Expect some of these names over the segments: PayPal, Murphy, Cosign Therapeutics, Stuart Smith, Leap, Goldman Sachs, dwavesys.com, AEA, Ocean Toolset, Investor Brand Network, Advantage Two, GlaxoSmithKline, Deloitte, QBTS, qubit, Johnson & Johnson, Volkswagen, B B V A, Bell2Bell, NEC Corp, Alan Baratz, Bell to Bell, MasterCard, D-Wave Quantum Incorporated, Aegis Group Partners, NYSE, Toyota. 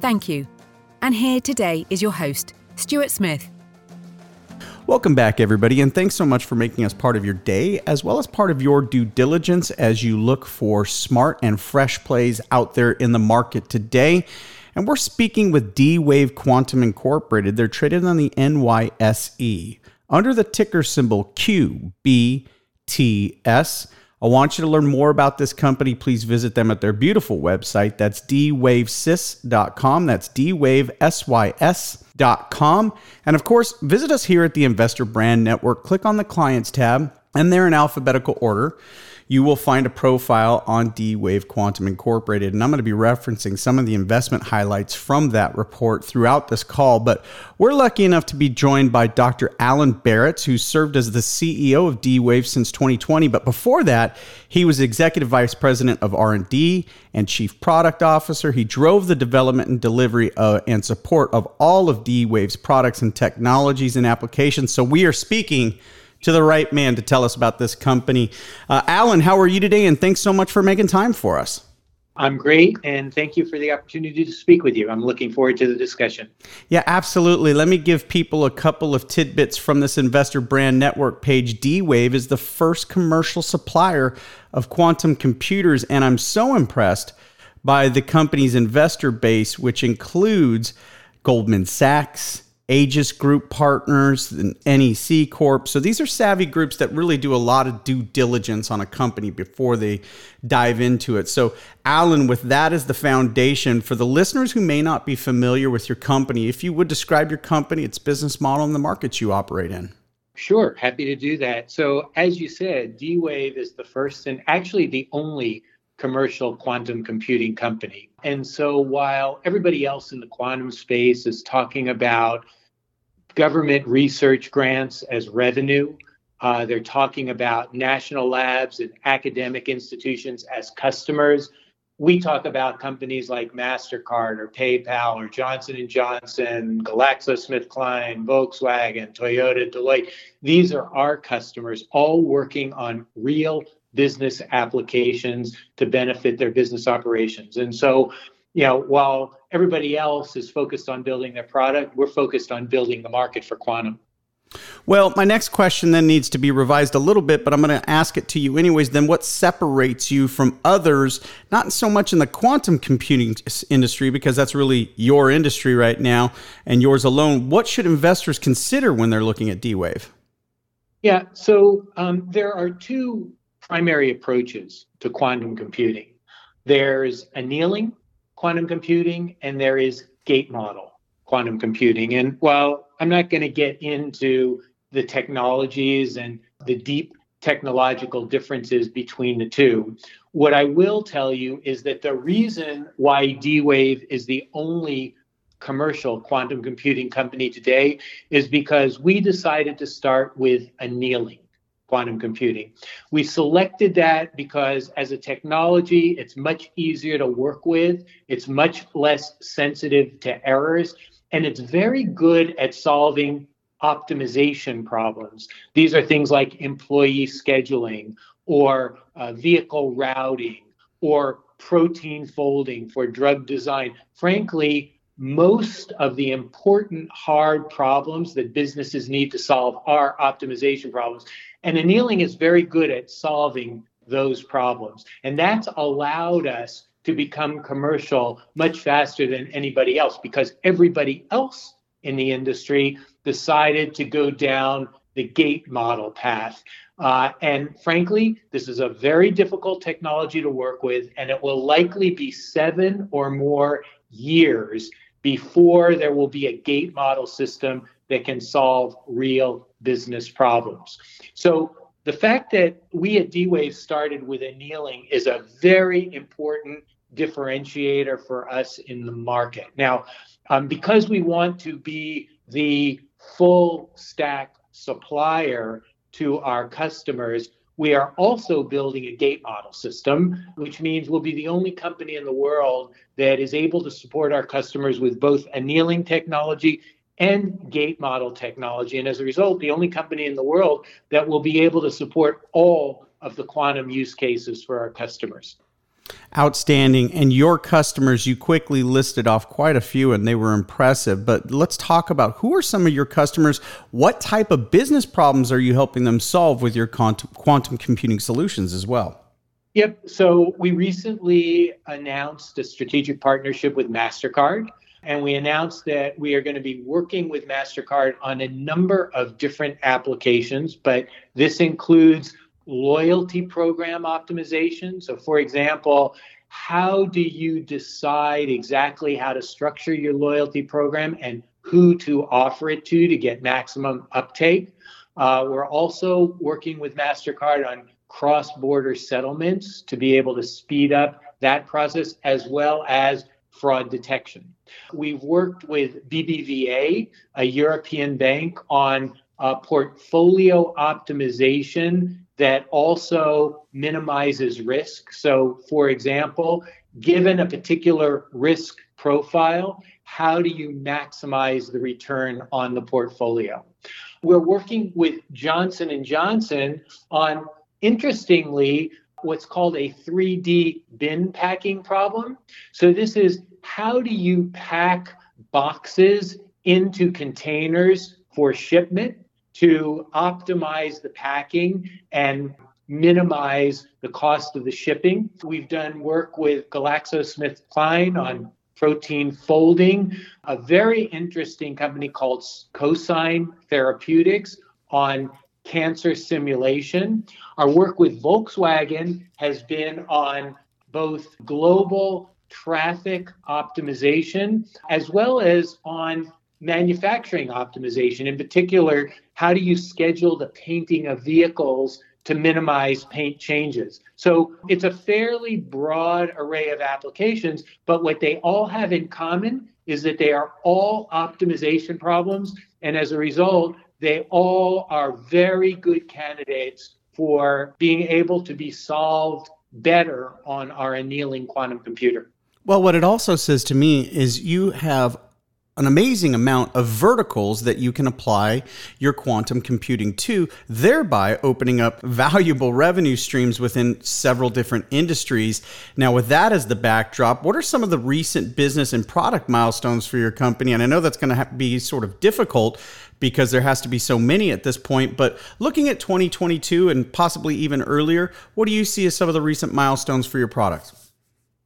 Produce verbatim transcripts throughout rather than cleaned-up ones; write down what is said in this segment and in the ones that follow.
Thank you. And here today is your host, Stuart Smith. Welcome back, everybody, and thanks so much for making us part of your day, as well as part of your due diligence as you look for smart and fresh plays out there in the market today. And we're speaking with D-Wave Quantum Incorporated. They're traded on the N Y S E under the ticker symbol Q B T S. I want you to learn more about this company. Please visit them at their beautiful website. That's d wave sys dot com. That's d wave sys dot com. And of course, visit us here at the Investor Brand Network. Click on the Clients tab, and they're in alphabetical order. You will find a profile on D-Wave Quantum Incorporated, and I'm going to be referencing some of the investment highlights from that report throughout this call, but we're lucky enough to be joined by Doctor Alan Baratz, who served as the C E O of D-Wave since twenty twenty, but before that, he was Executive Vice President of R and D and Chief Product Officer. He drove the development and delivery of, and support of all of D-Wave's products and technologies and applications, so we are speaking to the right man to tell us about this company. Uh, Alan, how are you today? And thanks so much for making time for us. I'm great, and thank you for the opportunity to speak with you. I'm looking forward to the discussion. Yeah, absolutely. Let me give people a couple of tidbits from this Investor Brand Network page. D-Wave is the first commercial supplier of quantum computers, and I'm so impressed by the company's investor base, which includes Goldman Sachs, Aegis Group Partners, the N E C Corp. So these are savvy groups that really do a lot of due diligence on a company before they dive into it. So Alan, with that as the foundation, for the listeners who may not be familiar with your company, if you would describe your company, its business model, and the markets you operate in. Sure, happy to do that. So as you said, D-Wave is the first and actually the only commercial quantum computing company. And so while everybody else in the quantum space is talking about government research grants as revenue, uh, they're talking about national labs and academic institutions as customers. We talk about companies like MasterCard or PayPal or Johnson and Johnson, GlaxoSmithKline, Volkswagen, Toyota, Deloitte. These are our customers, all working on real business applications to benefit their business operations. And so, you know, while everybody else is focused on building their product, we're focused on building the market for quantum. Well, my next question then needs to be revised a little bit, but I'm going to ask it to you anyways. Then what separates you from others, not so much in the quantum computing industry, because that's really your industry right now and yours alone. What should investors consider when they're looking at D-Wave? Yeah, so um, there are two primary approaches to quantum computing. There's annealing quantum computing, and there is gate model quantum computing. And while I'm not going to get into the technologies and the deep technological differences between the two, what I will tell you is that the reason why D-Wave is the only commercial quantum computing company today is because we decided to start with annealing quantum computing. We selected that because as a technology, it's much easier to work with, it's much less sensitive to errors, and it's very good at solving optimization problems. These are things like employee scheduling or uh, vehicle routing or protein folding for drug design. Frankly, most of the important hard problems that businesses need to solve are optimization problems. And annealing is very good at solving those problems. And that's allowed us to become commercial much faster than anybody else, because everybody else in the industry decided to go down the gate model path. Uh, and frankly, this is a very difficult technology to work with, and it will likely be seven or more years before there will be a gate model system that can solve real business problems. So the fact that we at D-Wave started with annealing is a very important differentiator for us in the market. Now, um, because we want to be the full stack supplier to our customers, we are also building a gate model system, which means we'll be the only company in the world that is able to support our customers with both annealing technology and gate model technology. And as a result, the only company in the world that will be able to support all of the quantum use cases for our customers. Outstanding. And your customers, you quickly listed off quite a few, and they were impressive. But let's talk about who are some of your customers. What type of business problems are you helping them solve with your quantum, quantum computing solutions as well? Yep. So we recently announced a strategic partnership with MasterCard, and we announced that we are going to be working with MasterCard on a number of different applications, but this includes loyalty program optimization. So for example, how do you decide exactly how to structure your loyalty program and who to offer it to to get maximum uptake? Uh, we're also working with MasterCard on cross-border settlements to be able to speed up that process, as well as fraud detection. We've worked with B B V A, a European bank, on uh, portfolio optimization that also minimizes risk. So for example, given a particular risk profile, how do you maximize the return on the portfolio? We're working with Johnson and Johnson on, interestingly, what's called a three D bin packing problem. So this is, how do you pack boxes into containers for shipment to optimize the packing and minimize the cost of the shipping? We've done work with GlaxoSmithKline on protein folding, a very interesting company called Cosign Therapeutics on cancer simulation. Our work with Volkswagen has been on both global traffic optimization as well as on manufacturing optimization. In particular, how do you schedule the painting of vehicles to minimize paint changes? So it's a fairly broad array of applications, but what they all have in common is that they are all optimization problems, and as a result, they all are very good candidates for being able to be solved better on our annealing quantum computer. Well, what it also says to me is you have an amazing amount of verticals that you can apply your quantum computing to, thereby opening up valuable revenue streams within several different industries. Now, with that as the backdrop, what are some of the recent business and product milestones for your company? And I know that's going to be sort of difficult because there has to be so many at this point, but looking at twenty twenty-two and possibly even earlier, what do you see as some of the recent milestones for your products?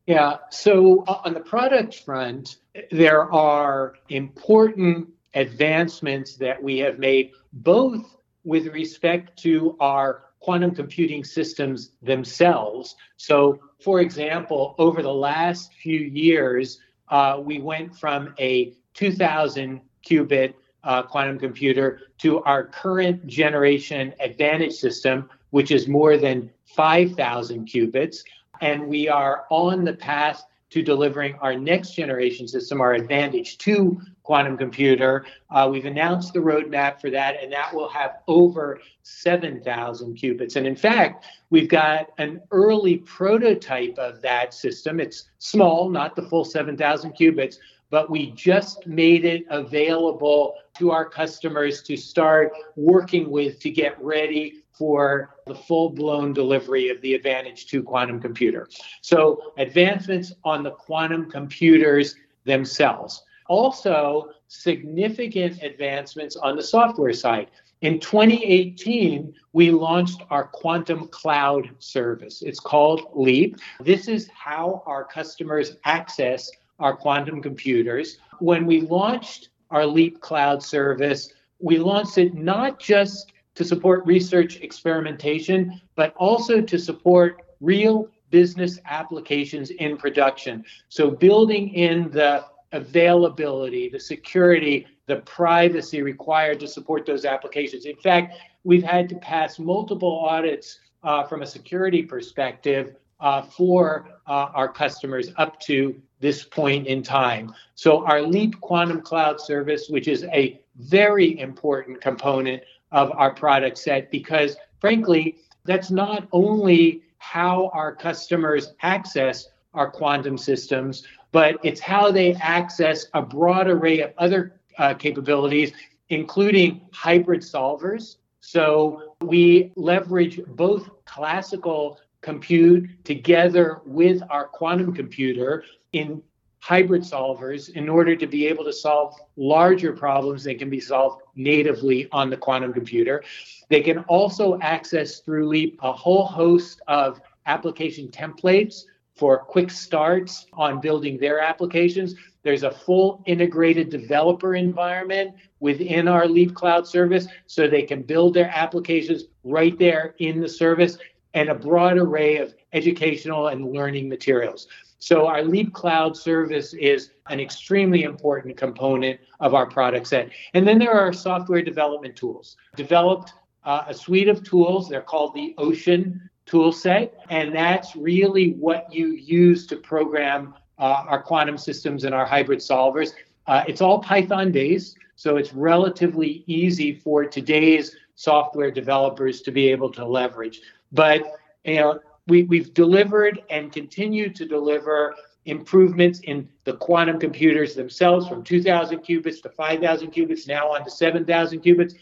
Yeah, so on the product front, there are important advancements that we have made, both with respect to our quantum computing systems themselves. So, for example, over the last few years, uh, we went from a two thousand qubit uh, quantum computer to our current generation Advantage system, which is more than five thousand qubits. And we are on the path to delivering our next generation system, our Advantage Two quantum computer. Uh, we've announced the roadmap for that, and that will have over seven thousand qubits. And in fact, we've got an early prototype of that system. It's small, not the full seven thousand qubits, but we just made it available to our customers to start working with to get ready for the full-blown delivery of the Advantage Two quantum computer. So advancements on the quantum computers themselves. Also, significant advancements on the software side. In twenty eighteen, we launched our quantum cloud service. It's called Leap. This is how our customers access our quantum computers. When we launched our Leap cloud service, we launched it not just to support research experimentation, but also to support real business applications in production. So building in the availability, the security, the privacy required to support those applications. In fact, we've had to pass multiple audits uh, from a security perspective uh, for uh, our customers up to this point in time. So our Leap Quantum Cloud service, which is a very important component of our product set, because frankly, that's not only how our customers access our quantum systems, but it's how they access a broad array of other uh, capabilities, including hybrid solvers. So we leverage both classical compute together with our quantum computer in hybrid solvers in order to be able to solve larger problems that can be solved natively on the quantum computer. They can also access through Leap a whole host of application templates for quick starts on building their applications. There's a full integrated developer environment within our Leap Cloud service, so they can build their applications right there in the service, and a broad array of educational and learning materials. So our Leap Cloud service is an extremely important component of our product set. And then there are software development tools. Developed uh, a suite of tools, they're called the Ocean Toolset, and that's really what you use to program uh, our quantum systems and our hybrid solvers. Uh, it's all Python-based, so it's relatively easy for today's software developers to be able to leverage. But you know, we, we've delivered and continue to deliver improvements in the quantum computers themselves, from two thousand qubits to five thousand qubits, now on to seven thousand qubits.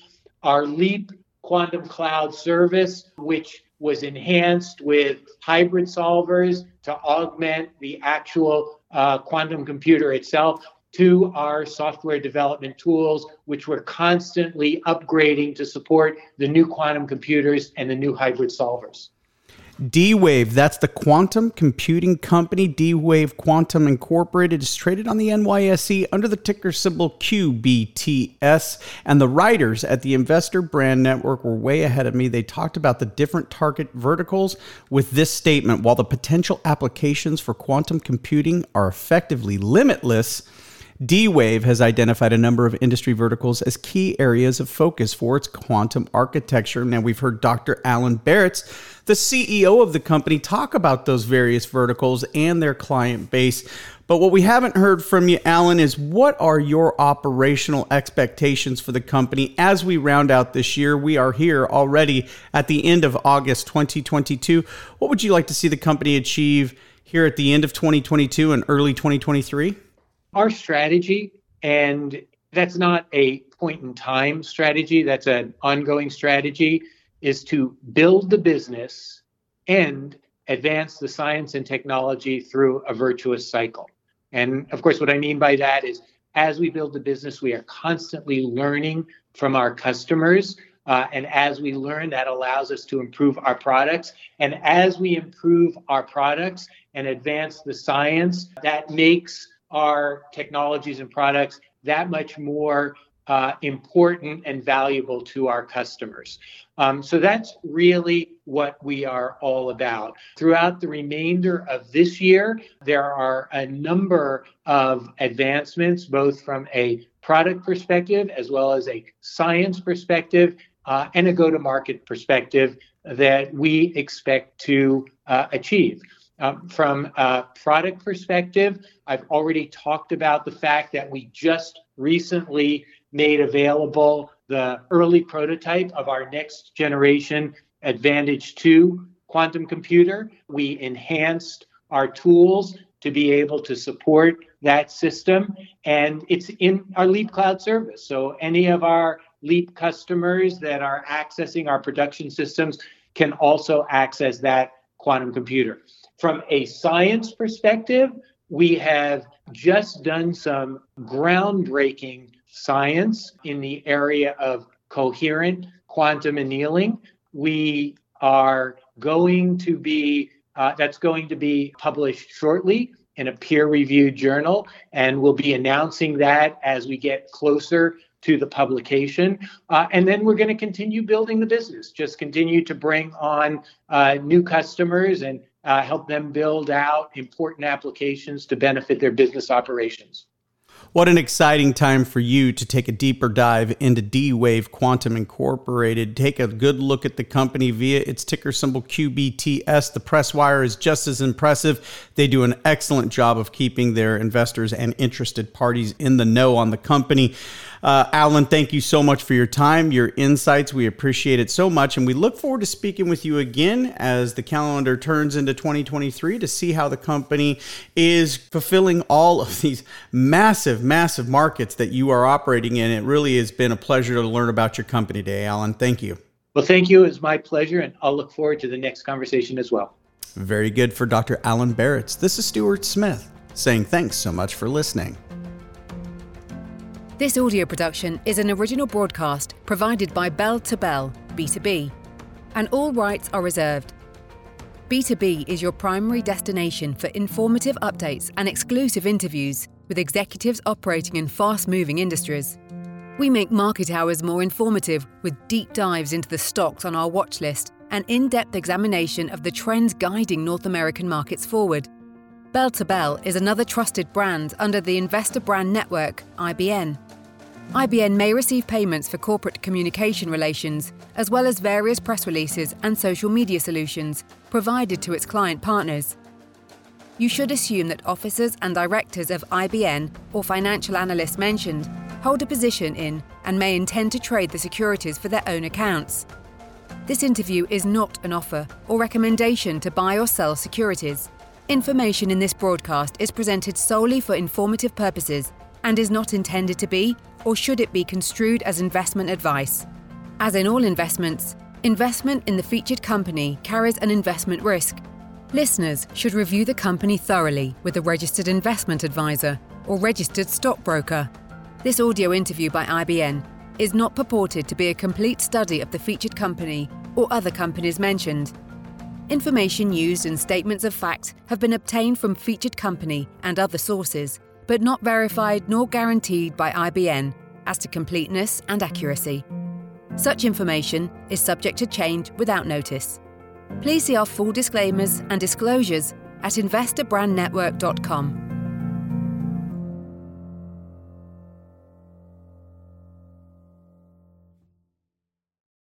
Our Leap Quantum Cloud service, which was enhanced with hybrid solvers to augment the actual uh, quantum computer itself, to our software development tools, which we're constantly upgrading to support the new quantum computers and the new hybrid solvers. D-Wave, that's the quantum computing company. D-Wave Quantum Incorporated is traded on the N Y S E under the ticker symbol Q B T S. And the writers at the Investor Brand Network were way ahead of me. They talked about the different target verticals with this statement: while the potential applications for quantum computing are effectively limitless, D-Wave has identified a number of industry verticals as key areas of focus for its quantum architecture. Now, we've heard Doctor Alan Baratz, the C E O of the company, talk about those various verticals and their client base. But what we haven't heard from you, Alan, is what are your operational expectations for the company as we round out this year? We are here already at the end of August twenty twenty-two. What would you like to see the company achieve here at the end of twenty twenty-two and early twenty twenty-three? Our strategy, and that's not a point in time strategy, that's an ongoing strategy, is to build the business and advance the science and technology through a virtuous cycle. And of course, what I mean by that is, as we build the business, we are constantly learning from our customers. Uh, and as we learn, that allows us to improve our products. And as we improve our products and advance the science, that makes our technologies and products that much more uh, important and valuable to our customers. Um, so that's really what we are all about. Throughout the remainder of this year, there are a number of advancements, both from a product perspective, as well as a science perspective, uh, and a go-to-market perspective that we expect to uh, achieve. Um, from a product perspective, I've already talked about the fact that we just recently made available the early prototype of our next generation Advantage Two quantum computer. We enhanced our tools to be able to support that system, and it's in our Leap Cloud service. So any of our Leap customers that are accessing our production systems can also access that quantum computer. From a science perspective, we have just done some groundbreaking science in the area of coherent quantum annealing. We are going to be, uh, that's going to be published shortly in a peer-reviewed journal, and we'll be announcing that as we get closer to the publication. Uh, and then we're going to continue building the business, just continue to bring on uh, new customers and uh, help them build out important applications to benefit their business operations. What an exciting time for you to take a deeper dive into D-Wave Quantum Incorporated. Take a good look at the company via its ticker symbol Q B T S. The press wire is just as impressive. They do an excellent job of keeping their investors and interested parties in the know on the company. Uh, Alan, thank you so much for your time, your insights. We appreciate it so much, and we look forward to speaking with you again as the calendar turns into twenty twenty-three to see how the company is fulfilling all of these massive massive markets that you are operating in. It really has been a pleasure to learn about your company today, Alan. Thank you. Well, thank you. It's my pleasure, and I'll look forward to the next conversation as well. Very good. For Doctor Alan Baratz, this is Stuart Smith saying thanks so much for listening. This audio production is an original broadcast provided by Bell to Bell, B two B, and all rights are reserved. B two B is your primary destination for informative updates and exclusive interviews with executives operating in fast-moving industries. We make market hours more informative with deep dives into the stocks on our watch list and in-depth examination of the trends guiding North American markets forward. Bell to Bell is another trusted brand under the Investor Brand Network, I B N. I B N may receive payments for corporate communication relations, as well as various press releases and social media solutions provided to its client partners. You should assume that officers and directors of I B N or financial analysts mentioned hold a position in and may intend to trade the securities for their own accounts. This interview is not an offer or recommendation to buy or sell securities. Information in this broadcast is presented solely for informative purposes and is not intended to be, or should it be construed as, investment advice. As in all investments, investment in the featured company carries an investment risk. Listeners should review the company thoroughly with a registered investment advisor or registered stockbroker. This audio interview by I B N is not purported to be a complete study of the featured company or other companies mentioned. Information used in statements of fact have been obtained from featured company and other sources, but not verified nor guaranteed by I B N as to completeness and accuracy. Such information is subject to change without notice. Please see our full disclaimers and disclosures at investor brand network dot com.